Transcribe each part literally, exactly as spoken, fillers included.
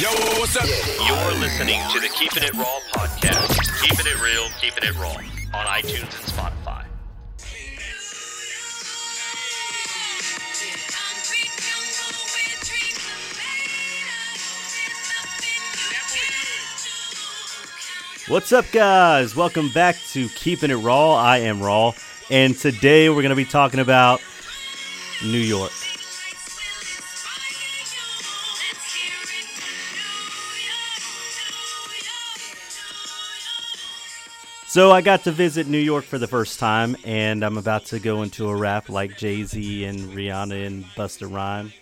Yo, what's up? You're listening to the Keeping It Raw podcast. Keeping it real, keeping it raw on iTunes and Spotify. What's up, guys? Welcome back to Keeping It Raw. I am Raw, and today we're going to be talking about New York. So I got to visit New York for the first time, and I'm about to go into a rap like Jay-Z and Rihanna and Busta Rhyme.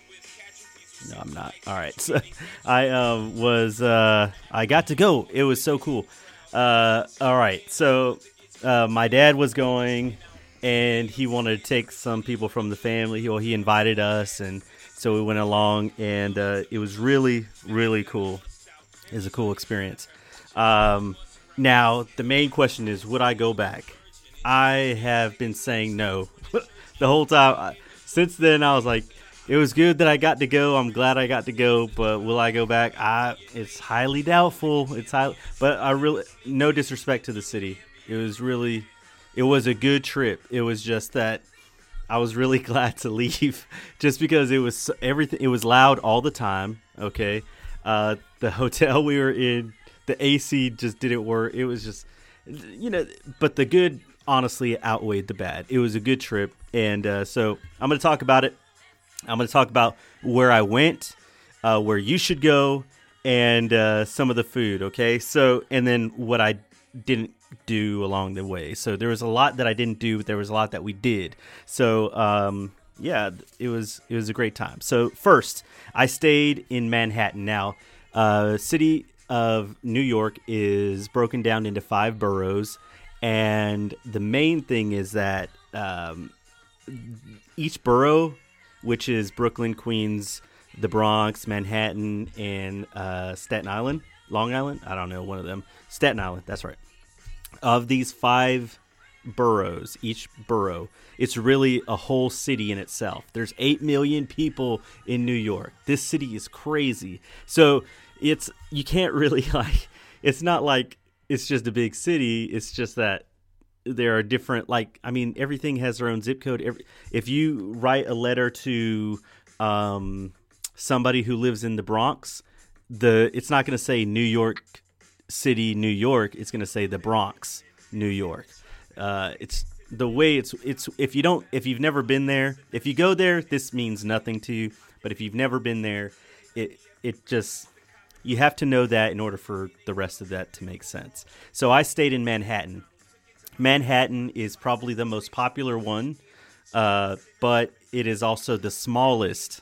No, I'm not. All right. So I uh, was, uh, I got to go. It was so cool. Uh, all right. So uh, my dad was going, and he wanted to take some people from the family. He, well, he invited us, and so we went along, and uh, it was really, really cool. It was a cool experience. Um Now, the main question is, would I go back? I have been saying no the whole time. Since then, I was like, it was good that I got to go. I'm glad I got to go. But will I go back? I It's highly doubtful. It's highly, But I really, no disrespect to the city. It was really, it was a good trip. It was just that I was really glad to leave just because it was everything. It was loud all the time. Okay. Uh, the hotel we were in, the A C just didn't work. It was just, you know, but the good honestly outweighed the bad. It was a good trip. And uh, so I'm going to talk about it. I'm going to talk about where I went, uh, where you should go, and uh, some of the food. Okay. So, and then what I didn't do along the way. So there was a lot that I didn't do, but there was a lot that we did. So, um, yeah, it was, it was a great time. So first I stayed in Manhattan. Now, uh, city of New York is broken down into five boroughs, and the main thing is that um, each borough, which is Brooklyn, Queens, the Bronx, Manhattan, and uh, Staten Island, Long Island, I don't know, one of them, Staten Island, that's right. Of these five boroughs, each borough, it's really a whole city in itself. There's eight million people in New York. This city is crazy. So it's, you can't really like, it's not like it's just a big city. It's just that there are different, like, I mean, everything has their own zip code. Every, if you write a letter to um, somebody who lives in the Bronx, the, it's not going to say New York City, New York. It's going to say the Bronx, New York. Uh, it's the way it's, it's, if you don't, if you've never been there, if you go there, this means nothing to you. But if you've never been there, it, it just, you have to know that in order for the rest of that to make sense. So I stayed in Manhattan. Manhattan is probably the most popular one, uh, but it is also the smallest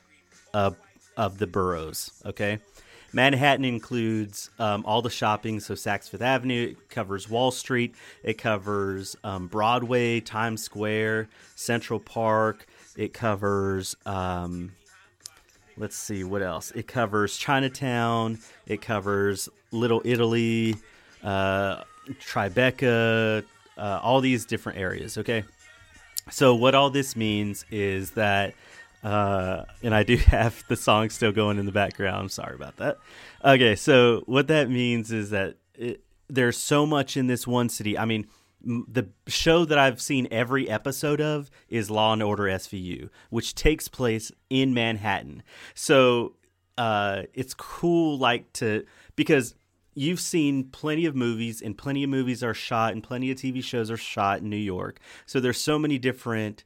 uh, of the boroughs, okay? Manhattan includes um, all the shopping, so Saks Fifth Avenue, it covers Wall Street, it covers um, Broadway, Times Square, Central Park, it covers... Um, Let's see, what else? It covers Chinatown. It covers Little Italy, uh, Tribeca, uh, all these different areas, okay? So what all this means is that, uh, and I do have the song still going in the background. I'm sorry about that. Okay, so what that means is that it, there's so much in this one city. I mean, the show that I've seen every episode of is Law and Order S V U, which takes place in Manhattan. So uh, it's cool, like, to, because you've seen plenty of movies, and plenty of movies are shot, and plenty of T V shows are shot in New York. So there's so many different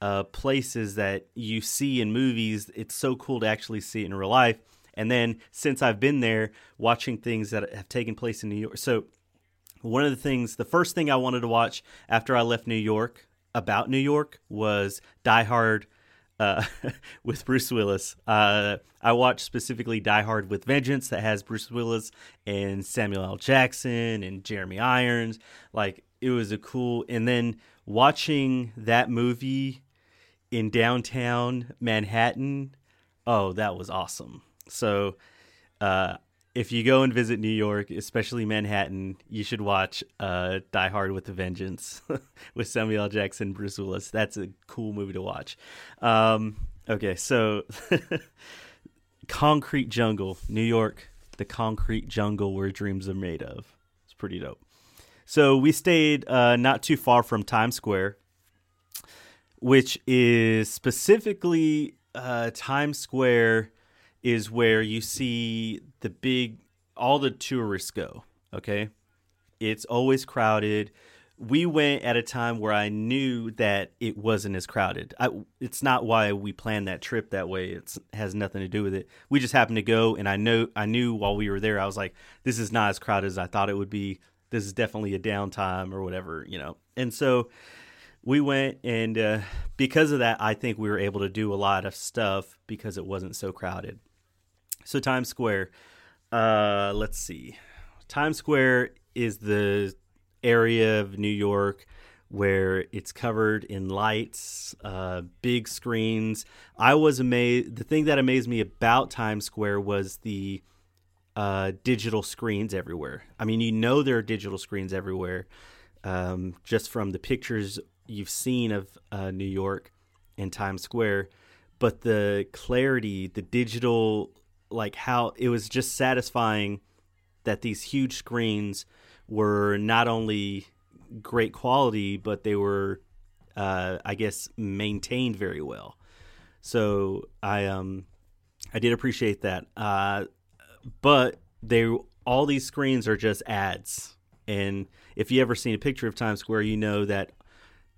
uh, places that you see in movies. It's so cool to actually see it in real life. And then since I've been there, watching things that have taken place in New York. So one of the things, the first thing I wanted to watch after I left New York, about New York, was Die Hard uh, with Bruce Willis. Uh, I watched specifically Die Hard with Vengeance that has Bruce Willis and Samuel L. Jackson and Jeremy Irons. Like, it was a cool, and then watching that movie in downtown Manhattan, oh, that was awesome. So, uh if you go and visit New York, especially Manhattan, you should watch uh, Die Hard with a Vengeance with Samuel L. Jackson, Bruce Willis. That's a cool movie to watch. Um, okay, so Concrete Jungle, New York. the concrete jungle where dreams are made of. It's pretty dope. So we stayed uh, not too far from Times Square, which is specifically uh, Times Square is where you see the big, all the tourists go, okay? It's always crowded. We went at a time where I knew that it wasn't as crowded. I, it's not why we planned that trip that way. It's, it has nothing to do with it. We just happened to go, and I know I knew while we were there, I was like, this is not as crowded as I thought it would be. This is definitely a downtime or whatever, you know. And so we went, and uh, because of that, I think we were able to do a lot of stuff because it wasn't so crowded. So Times Square, uh, let's see. Times Square is the area of New York where it's covered in lights, uh, big screens. I was amazed. The thing that amazed me about Times Square was the uh, digital screens everywhere. I mean, you know there are digital screens everywhere um, just from the pictures you've seen of uh, New York and Times Square. But the clarity, the digital, like how it was just satisfying that these huge screens were not only great quality, but they were, uh, I guess, maintained very well. So I um, I did appreciate that. Uh, but they all these screens are just ads. And if you ever seen a picture of Times Square, you know that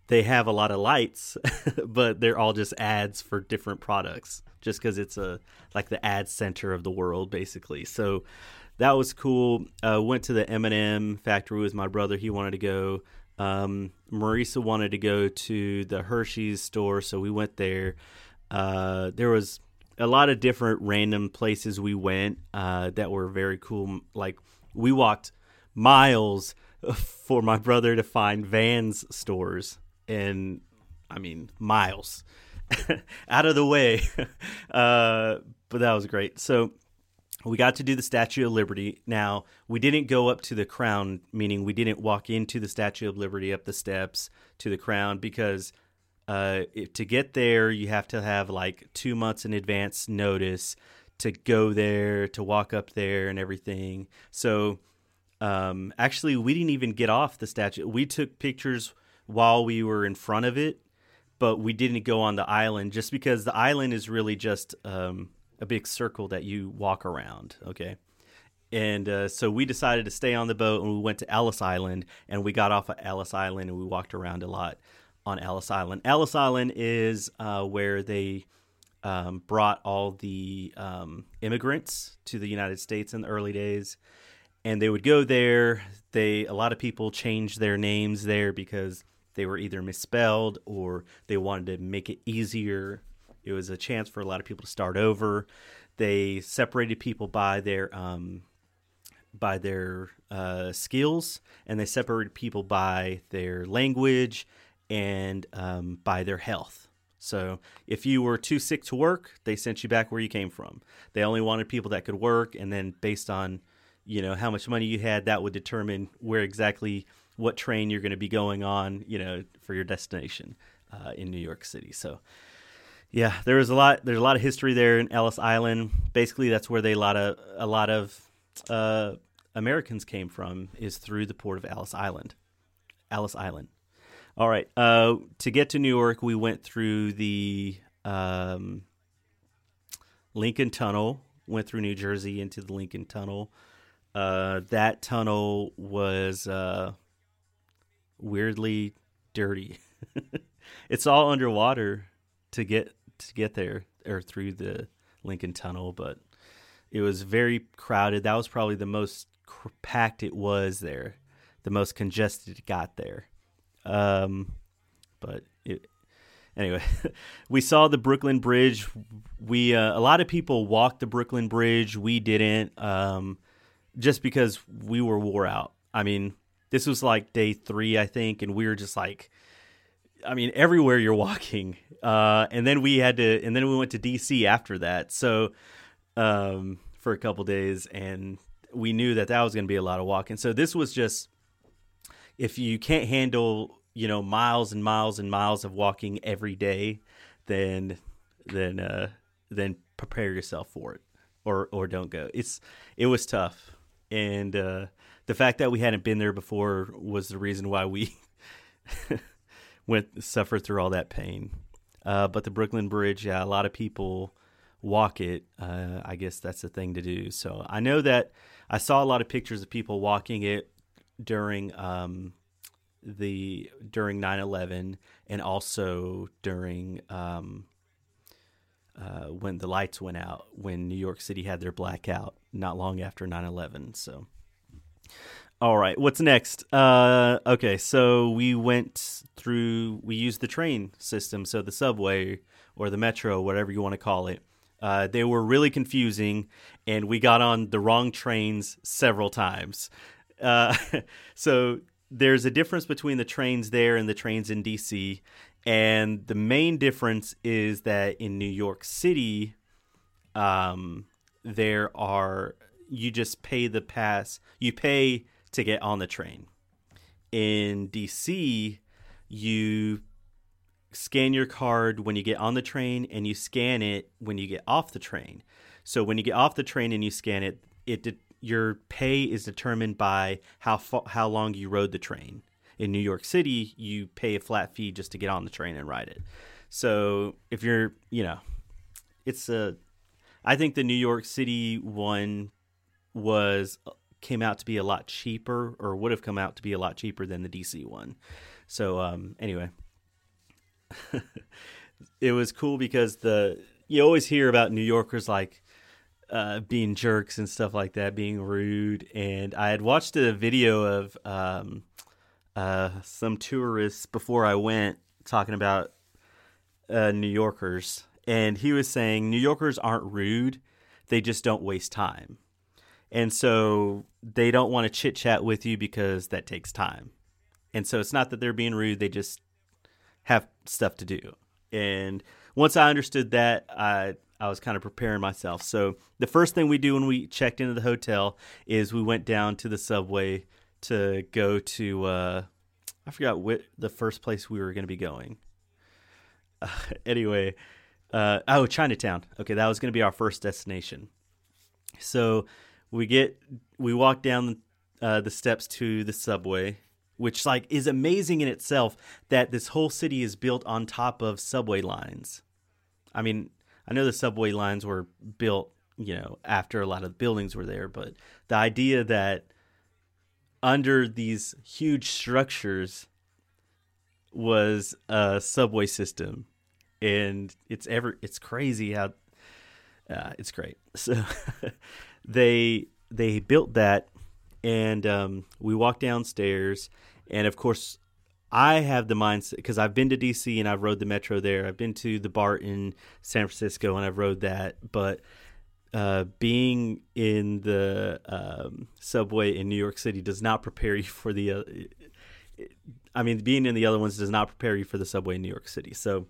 they have a lot of lights, but they're all just ads for different products, just because it's a like the ad center of the world, basically. So that was cool. Uh, went to the M and M factory with my brother. He wanted to go. Um, Marisa wanted to go to the Hershey's store, so we went there. Uh, there was a lot of different random places we went uh, that were very cool. Like we walked miles for my brother to find Vans stores. And I mean, miles out of the way. uh, but that was great. So we got to do the Statue of Liberty. Now, we didn't go up to the crown, meaning we didn't walk into the Statue of Liberty up the steps to the crown, because uh, if, to get there, you have to have like two months in advance notice to go there, to walk up there and everything. So um, actually, we didn't even get off the statue. We took pictures while we were in front of it, but we didn't go on the island just because the island is really just um, a big circle that you walk around. Okay. And uh, so we decided to stay on the boat, and we went to Ellis Island, and we got off of Ellis Island, and we walked around a lot on Ellis Island. Ellis Island is uh, where they um, brought all the um, immigrants to the United States in the early days. And they would go there. They a lot of people changed their names there because they were either misspelled or they wanted to make it easier. It was a chance for a lot of people to start over. They separated people by their um, by their uh, skills, and they separated people by their language and um, by their health. So if you were too sick to work, they sent you back where you came from. They only wanted people that could work, and then based on you know, how much money you had, that would determine where exactly what train you're going to be going on, you know, for your destination uh, in New York City. So, yeah, there was a lot. There's a lot of history there in Ellis Island. Basically, that's where they a lot of a lot of uh, Americans came from, is through the port of Ellis Island. Ellis Island. All right. Uh, to get to New York, we went through the um, Lincoln Tunnel, went through New Jersey into the Lincoln Tunnel. Uh, that tunnel was uh, weirdly dirty. It's all underwater to get to get there or through the Lincoln Tunnel, but it was very crowded. That was probably the most cr- packed it was there, the most congested it got there. Um, but it, anyway, we saw the Brooklyn Bridge. We uh, a lot of people walked the Brooklyn Bridge. We didn't. Um, Just because we were wore out. I mean, this was like day three, I think, and we were just like, I mean, everywhere you're walking. Uh, and then we had to, and then we went to D C after that. So um, for a couple days, and we knew that that was going to be a lot of walking. So this was just, if you can't handle, you know, miles and miles and miles of walking every day, then then uh, then prepare yourself for it. or or don't go. It's it was tough, and uh, the fact that we hadn't been there before was the reason why we went suffered through all that pain. Uh, but the Brooklyn Bridge, yeah, a lot of people walk it. Uh, I guess that's the thing to do. So I know that I saw a lot of pictures of people walking it during um, the during nine eleven and also during um, uh, when the lights went out, when New York City had their blackout not long after nine eleven. So, all right, what's next? Uh, okay, so we went through, we used the train system, so the subway or the metro, whatever you want to call it. Uh, they were really confusing, and we got on the wrong trains several times. Uh, so there's a difference between the trains there and the trains in D C, and the main difference is that in New York City, um, there are you just pay the pass, you pay to get on the train. In D C, you scan your card when you get on the train, and you scan it when you get off the train. So when you get off the train and you scan it, it did. Your pay is determined by how fa- how long you rode the train. In New York City, you pay a flat fee just to get on the train and ride it. So if you're, you know, it's a, I think the New York City one was, came out to be a lot cheaper, or would have come out to be a lot cheaper than the D C one. So um, anyway, it was cool because the, you always hear about New Yorkers like, Uh, being jerks and stuff like that, being rude. And I had watched a video of um, uh, some tourists before I went talking about uh, New Yorkers. And he was saying New Yorkers aren't rude. They just don't waste time. And so they don't want to chit chat with you because that takes time. And so it's not that they're being rude. They just have stuff to do. And once I understood that, I I was kind of preparing myself. So the first thing we do when we checked into the hotel is we went down to the subway to go to, uh, I forgot what the first place we were going to be going. Uh, anyway, uh, oh, Chinatown. Okay, that was going to be our first destination. So we get, we walk down uh, the steps to the subway, which like is amazing in itself that this whole city is built on top of subway lines. I mean, I know the subway lines were built, you know, after a lot of buildings were there, but the idea that under these huge structures was a subway system, and it's ever it's crazy how uh, it's great. So they they built that, and um, we walked downstairs, and of course, I have the mindset because I've been to D C and I've rode the metro there. I've been to the BART in San Francisco and I've rode that. But uh, being in the um, subway in New York City does not prepare you for the. Uh, I mean, being in the other ones does not prepare you for the subway in New York City. So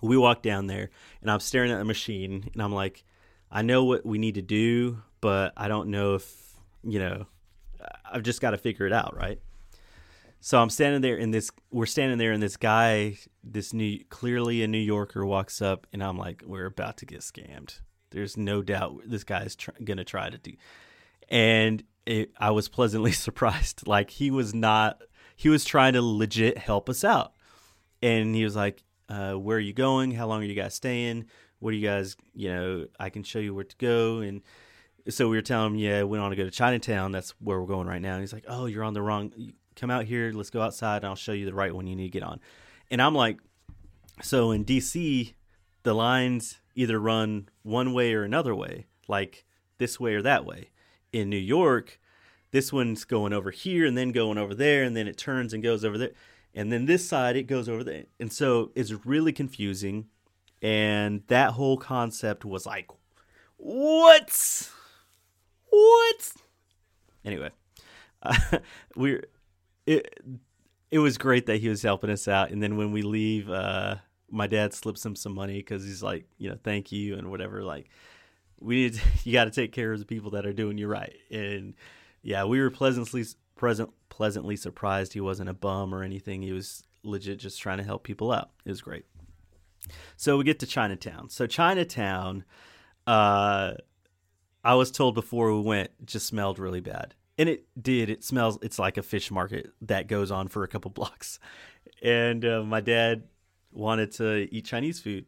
we walk down there and I'm staring at the machine and I'm like, I know what we need to do, but I don't know if, you know, I've just got to figure it out, right? So I'm standing there in this, we're standing there and this guy, this new, clearly a New Yorker walks up and I'm like, we're about to get scammed. There's no doubt this guy's tr- going to try to do. And it, I was pleasantly surprised. Like he was not, he was trying to legit help us out. And he was like, uh, where are you going? How long are you guys staying? What do you guys, you know, I can show you where to go. And so we were telling him, yeah, we want to go to Chinatown. That's where we're going right now. And he's like, oh, you're on the wrong, come out here, let's go outside, and I'll show you the right one you need to get on. And I'm like, so in D C, the lines either run one way or another way, like this way or that way. In New York, this one's going over here and then going over there, and then it turns and goes over there. And then this side, it goes over there. And so it's really confusing. And that whole concept was like, what? What? Anyway, uh, we're... It it was great that he was helping us out. And then when we leave, uh, my dad slips him some money because he's like, you know, thank you and whatever. Like, we need to, you got to take care of the people that are doing you right. And yeah, we were pleasantly present, pleasantly surprised. He wasn't a bum or anything. He was legit just trying to help people out. It was great. So we get to Chinatown. So Chinatown, uh, I was told before we went, it just smelled really bad. And it did. It smells. It's like a fish market that goes on for a couple blocks. And uh, my dad wanted to eat Chinese food.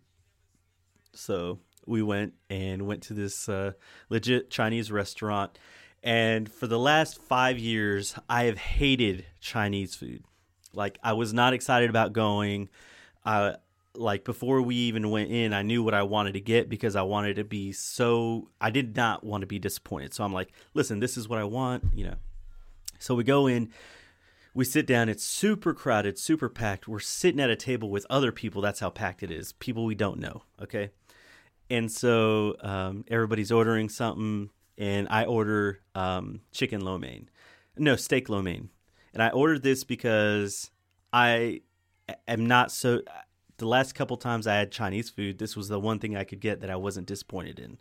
So we went and went to this uh, legit Chinese restaurant. And for the last five years, I have hated Chinese food. Like, I was not excited about going. Uh, like, before we even went in, I knew what I wanted to get because I wanted to be so... I did not want to be disappointed. So I'm like, listen, this is what I want, you know. So we go in. We sit down. It's super crowded, super packed. We're sitting at a table with other people. That's how packed it is. People we don't know, okay? And so um, everybody's ordering something. And I order um, chicken lo mein. No, steak lo mein. And I ordered this because I am not so... The last couple times I had Chinese food, this was the one thing I could get that I wasn't disappointed in.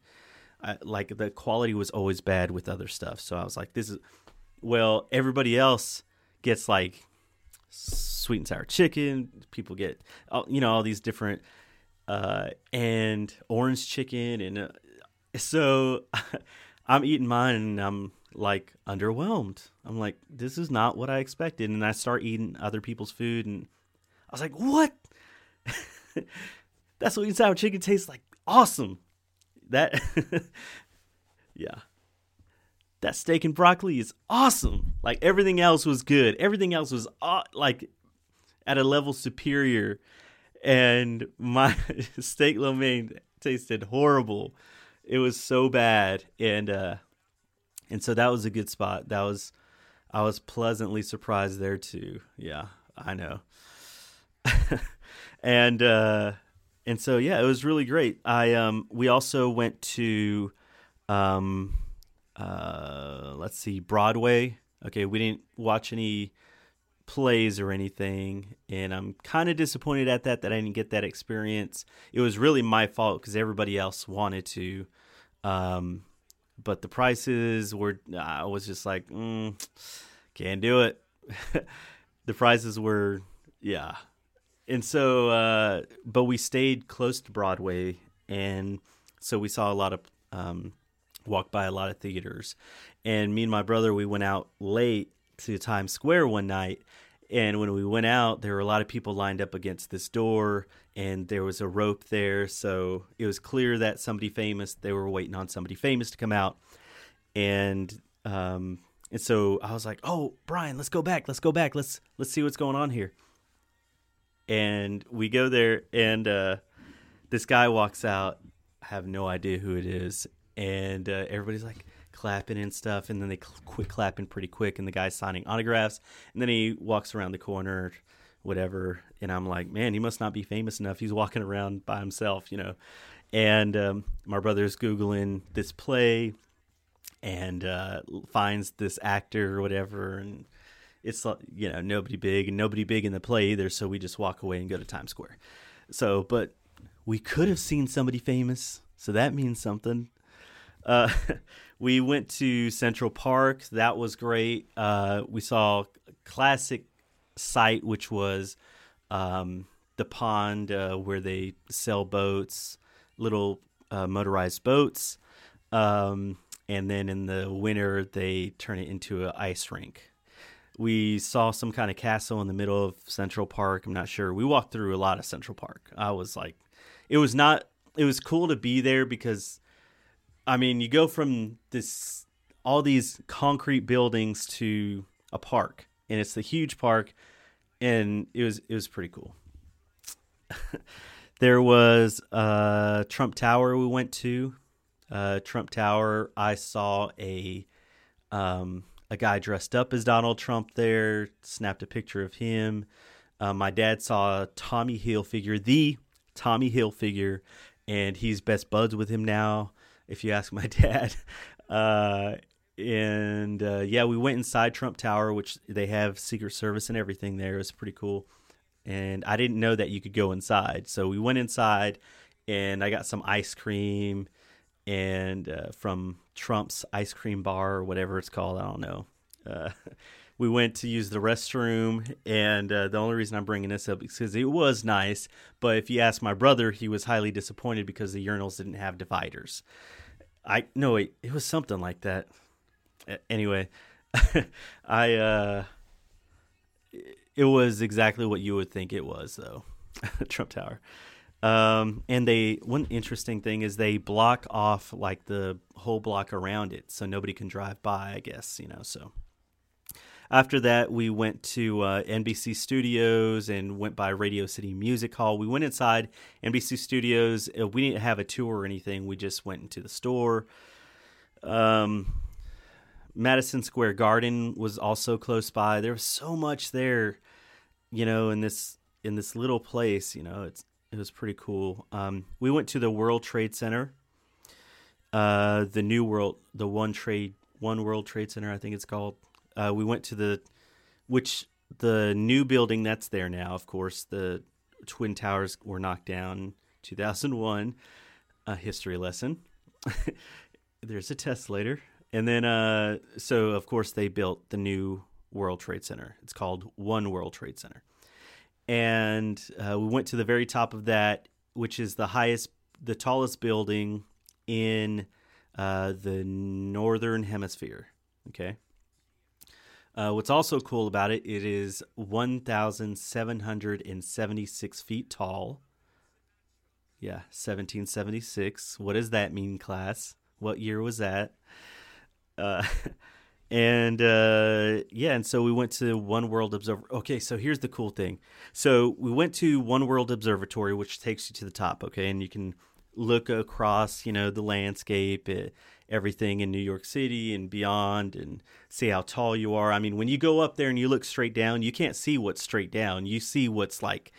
I, like, the quality was always bad with other stuff. So I was like, this is... Well, everybody else gets, like, sweet and sour chicken. People get, you know, all these different... Uh, and orange chicken. And uh, so... I'm eating mine and I'm like underwhelmed. I'm like, this is not what I expected. And I start eating other people's food and I was like, what? That's what inside chicken tastes like. Awesome. That, yeah. That steak and broccoli is awesome. Like everything else was good. Everything else was aw- like at a level superior. And my steak lo mein tasted horrible. It was so bad, and uh, and so that was a good spot. That was, I was pleasantly surprised there too. Yeah, I know. and uh, and so yeah, it was really great. I um, we also went to, um, uh, let's see, Broadway. Okay, we didn't watch any plays or anything, and I'm kind of disappointed at that that I didn't get that experience. It was really my fault because everybody else wanted to, um but the prices were, I was just like, mm, can't do it. The prices were, yeah. And so uh but we stayed close to Broadway, and so we saw a lot of um walked by a lot of theaters. And me and my brother, we went out late to Times Square one night, and when we went out, there were a lot of people lined up against this door, and there was a rope there, so it was clear that somebody famous, they were waiting on somebody famous to come out. And um and so I was like, oh, Brian, let's go back let's go back let's let's see what's going on here. And we go there, and uh this guy walks out. I have no idea who it is, and uh, everybody's like clapping and stuff, and then they quit clapping pretty quick, and the guy's signing autographs, and then he walks around the corner, whatever, and I'm like, man, he must not be famous enough, he's walking around by himself, you know. And um, my brother's googling this play, and uh, finds this actor or whatever, and it's, you know, nobody big, and nobody big in the play either, so we just walk away and go to Times Square. So, but we could have seen somebody famous, so that means something. Uh, we went to Central Park. That was great. Uh, we saw a classic site, which was um, the pond uh, where they sell boats, little uh, motorized boats. Um, and then in the winter, they turn it into an ice rink. We saw some kind of castle in the middle of Central Park. I'm not sure. We walked through a lot of Central Park. I was like, it was not, it was cool to be there because... I mean, you go from this, all these concrete buildings to a park, and it's a huge park, and it was it was pretty cool. There was uh, Trump Tower we went to. Uh, Trump Tower, I saw a um, a guy dressed up as Donald Trump there, snapped a picture of him. Uh, my dad saw Tommy Hilfiger, the Tommy Hilfiger, and he's best buds with him now, if you ask my dad. Uh, and uh, yeah, we went inside Trump Tower, which they have Secret Service and everything there. It was pretty cool. And I didn't know that you could go inside. So we went inside, and I got some ice cream and uh, from Trump's ice cream bar or whatever it's called. I don't know. Uh, we went to use the restroom. And uh, the only reason I'm bringing this up is because it was nice. But if you ask my brother, he was highly disappointed because the urinals didn't have dividers. I no wait, it was something like that. Anyway, I uh, it was exactly what you would think it was, though. Trump Tower. Um, and they one interesting thing is they block off like the whole block around it, so nobody can drive by, I guess, you know. So after that, we went to uh, N B C Studios and went by Radio City Music Hall. We went inside N B C Studios. We didn't have a tour or anything. We just went into the store. Um, Madison Square Garden was also close by. There was so much there, you know, in this in this little place. You know, it's it was pretty cool. Um, we went to the World Trade Center, uh, the New World, the One Trade, One World Trade Center, I think it's called. Uh, we went to the, which the new building that's there now, of course, the Twin Towers were knocked down in two thousand one, a history lesson. There's a test later. And then, uh, so of course they built the new World Trade Center. It's called One World Trade Center. And uh, we went to the very top of that, which is the highest, the tallest building in uh, the Northern Hemisphere. Okay. Uh, what's also cool about it, it is one thousand seven hundred seventy-six feet tall. Yeah, seventeen seventy-six. What does that mean, class? What year was that? Uh, and uh, yeah, and so we went to One World Observatory. Okay, so here's the cool thing. So we went to One World Observatory, which takes you to the top, okay? And you can look across, you know, the landscape, it, everything in New York City and beyond, and see how tall you are. I mean, when you go up there and you look straight down, you can't see what's straight down. You see what's like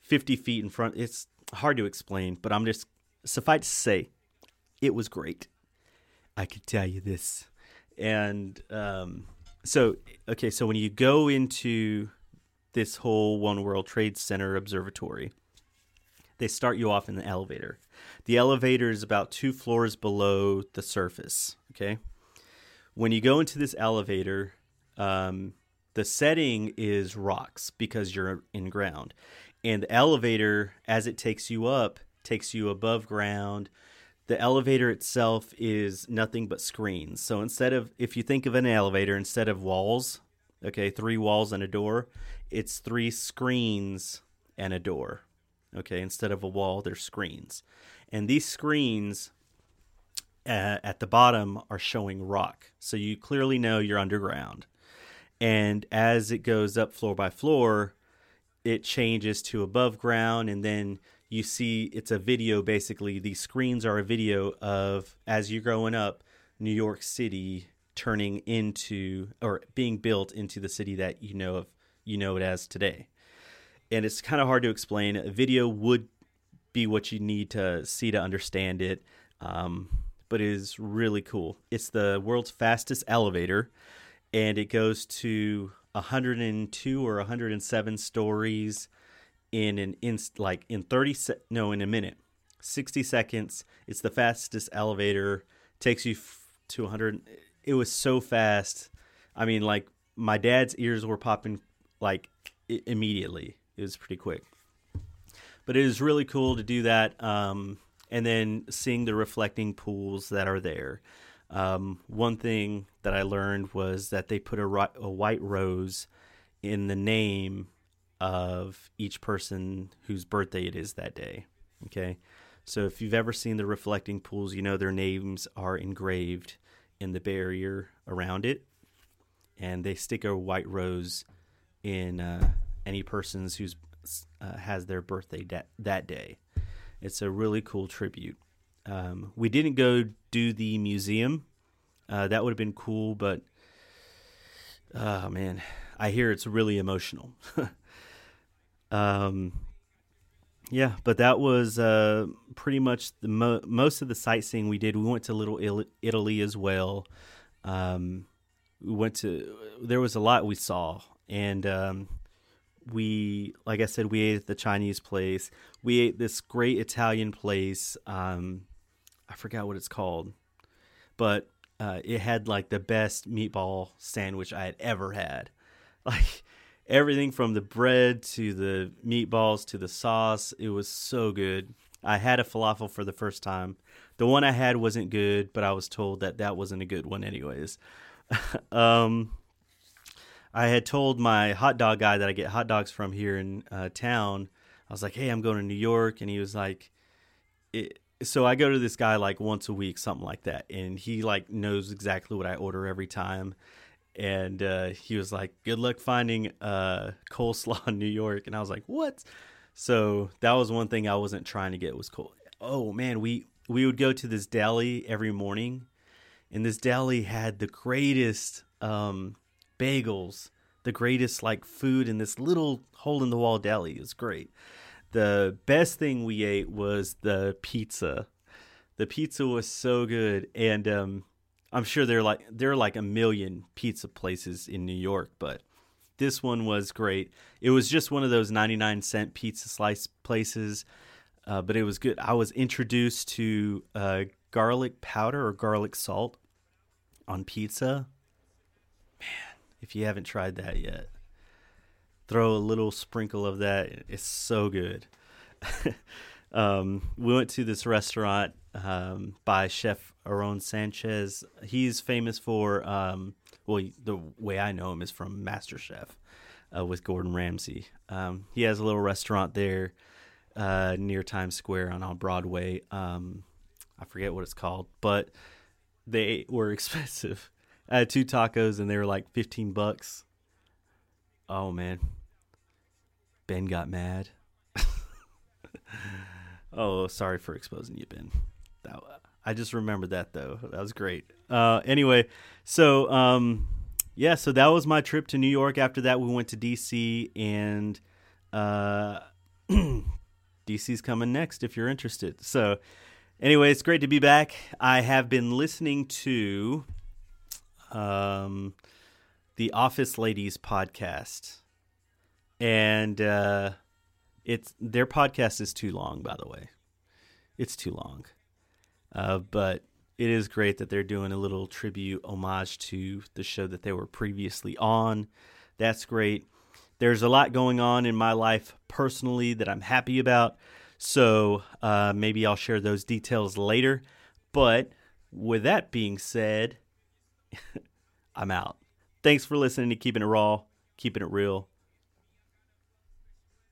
fifty feet in front. It's hard to explain, but I'm just, suffice to say, it was great. I could tell you this. And um, so, okay, so when you go into this whole One World Trade Center Observatory, they start you off in the elevator. The elevator is about two floors below the surface, okay? When you go into this elevator, um, the setting is rocks because you're in ground. And the elevator, as it takes you up, takes you above ground. The elevator itself is nothing but screens. So instead of, if you think of an elevator, instead of walls, okay, three walls and a door, it's three screens and a door. Okay, instead of a wall, there's screens. And these screens uh, at the bottom are showing rock. So you clearly know you're underground. And as it goes up floor by floor, it changes to above ground. And then you see it's a video, basically. These screens are a video of, as you're going up, New York City turning into or being built into the city that you know of, you know it as today. And it's kind of hard to explain. A video would be what you need to see to understand it, um, but it is really cool. It's the world's fastest elevator, and it goes to one hundred two or one hundred seven stories in an inst, like in thirty se- no in a minute, sixty seconds. It's the fastest elevator. Takes you f- to one hundred. It was so fast. I mean, like my dad's ears were popping like it- immediately. It was pretty quick, but it is really cool to do that. Um, and then seeing the reflecting pools that are there. Um, one thing that I learned was that they put a, ro- a white rose in the name of each person whose birthday it is that day. Okay. So if you've ever seen the reflecting pools, you know, their names are engraved in the barrier around it, and they stick a white rose in, uh, any persons who's uh, has their birthday da- that day. It's a really cool tribute. Um, we didn't go do the museum. Uh, that would have been cool, but oh man, I hear it's really emotional. um, yeah, but that was uh, pretty much the mo- most of the sightseeing we did. We went to Little Il- Italy as well. Um, we went to. There was a lot we saw, and. Um, We, like I said, we ate at the Chinese place. We ate this great Italian place. Um, I forgot what it's called, but uh, it had like the best meatball sandwich I had ever had. Like everything from the bread to the meatballs to the sauce. It was so good. I had a falafel for the first time. The one I had wasn't good, but I was told that that wasn't a good one anyways. um, I had told my hot dog guy that I get hot dogs from here in uh, town. I was like, hey, I'm going to New York. And he was like, it, so I go to this guy like once a week, something like that. And he like knows exactly what I order every time. And uh, he was like, good luck finding uh, coleslaw in New York. And I was like, what? So that was one thing I wasn't trying to get was coleslaw. Oh, man, we, we would go to this deli every morning. And this deli had the greatest um, bagels, the greatest like food in this little hole-in-the-wall deli. It was great. The best thing we ate was the pizza. The pizza was so good. And um, I'm sure there are like, there are like a million pizza places in New York, but this one was great. It was just one of those ninety-nine cent pizza slice places, uh, but it was good. I was introduced to uh, garlic powder or garlic salt on pizza. Man, if you haven't tried that yet, throw a little sprinkle of that. It's so good. um, we went to this restaurant um, by Chef Aaron Sanchez. He's famous for, um, well, the way I know him is from MasterChef uh, with Gordon Ramsay. Um, he has a little restaurant there uh, near Times Square on, on Broadway. Um, I forget what it's called, but they were expensive. I had two tacos and they were like fifteen bucks. Oh, man. Ben got mad. Oh, sorry for exposing you, Ben. That, I just remembered that, though. That was great. Uh, anyway, so, um, yeah, so that was my trip to New York. After that, we went to D C, and uh, D C's coming next if you're interested. So, anyway, it's great to be back. I have been listening to... Um, the Office Ladies podcast, and uh, it's their podcast is too long. By the way, it's too long, uh, but it is great that they're doing a little tribute homage to the show that they were previously on. That's great. There's a lot going on in my life personally that I'm happy about, so uh, maybe I'll share those details later. But with that being said. I'm out. Thanks for listening to Keeping It Raw, Keeping It Real.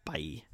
Bye.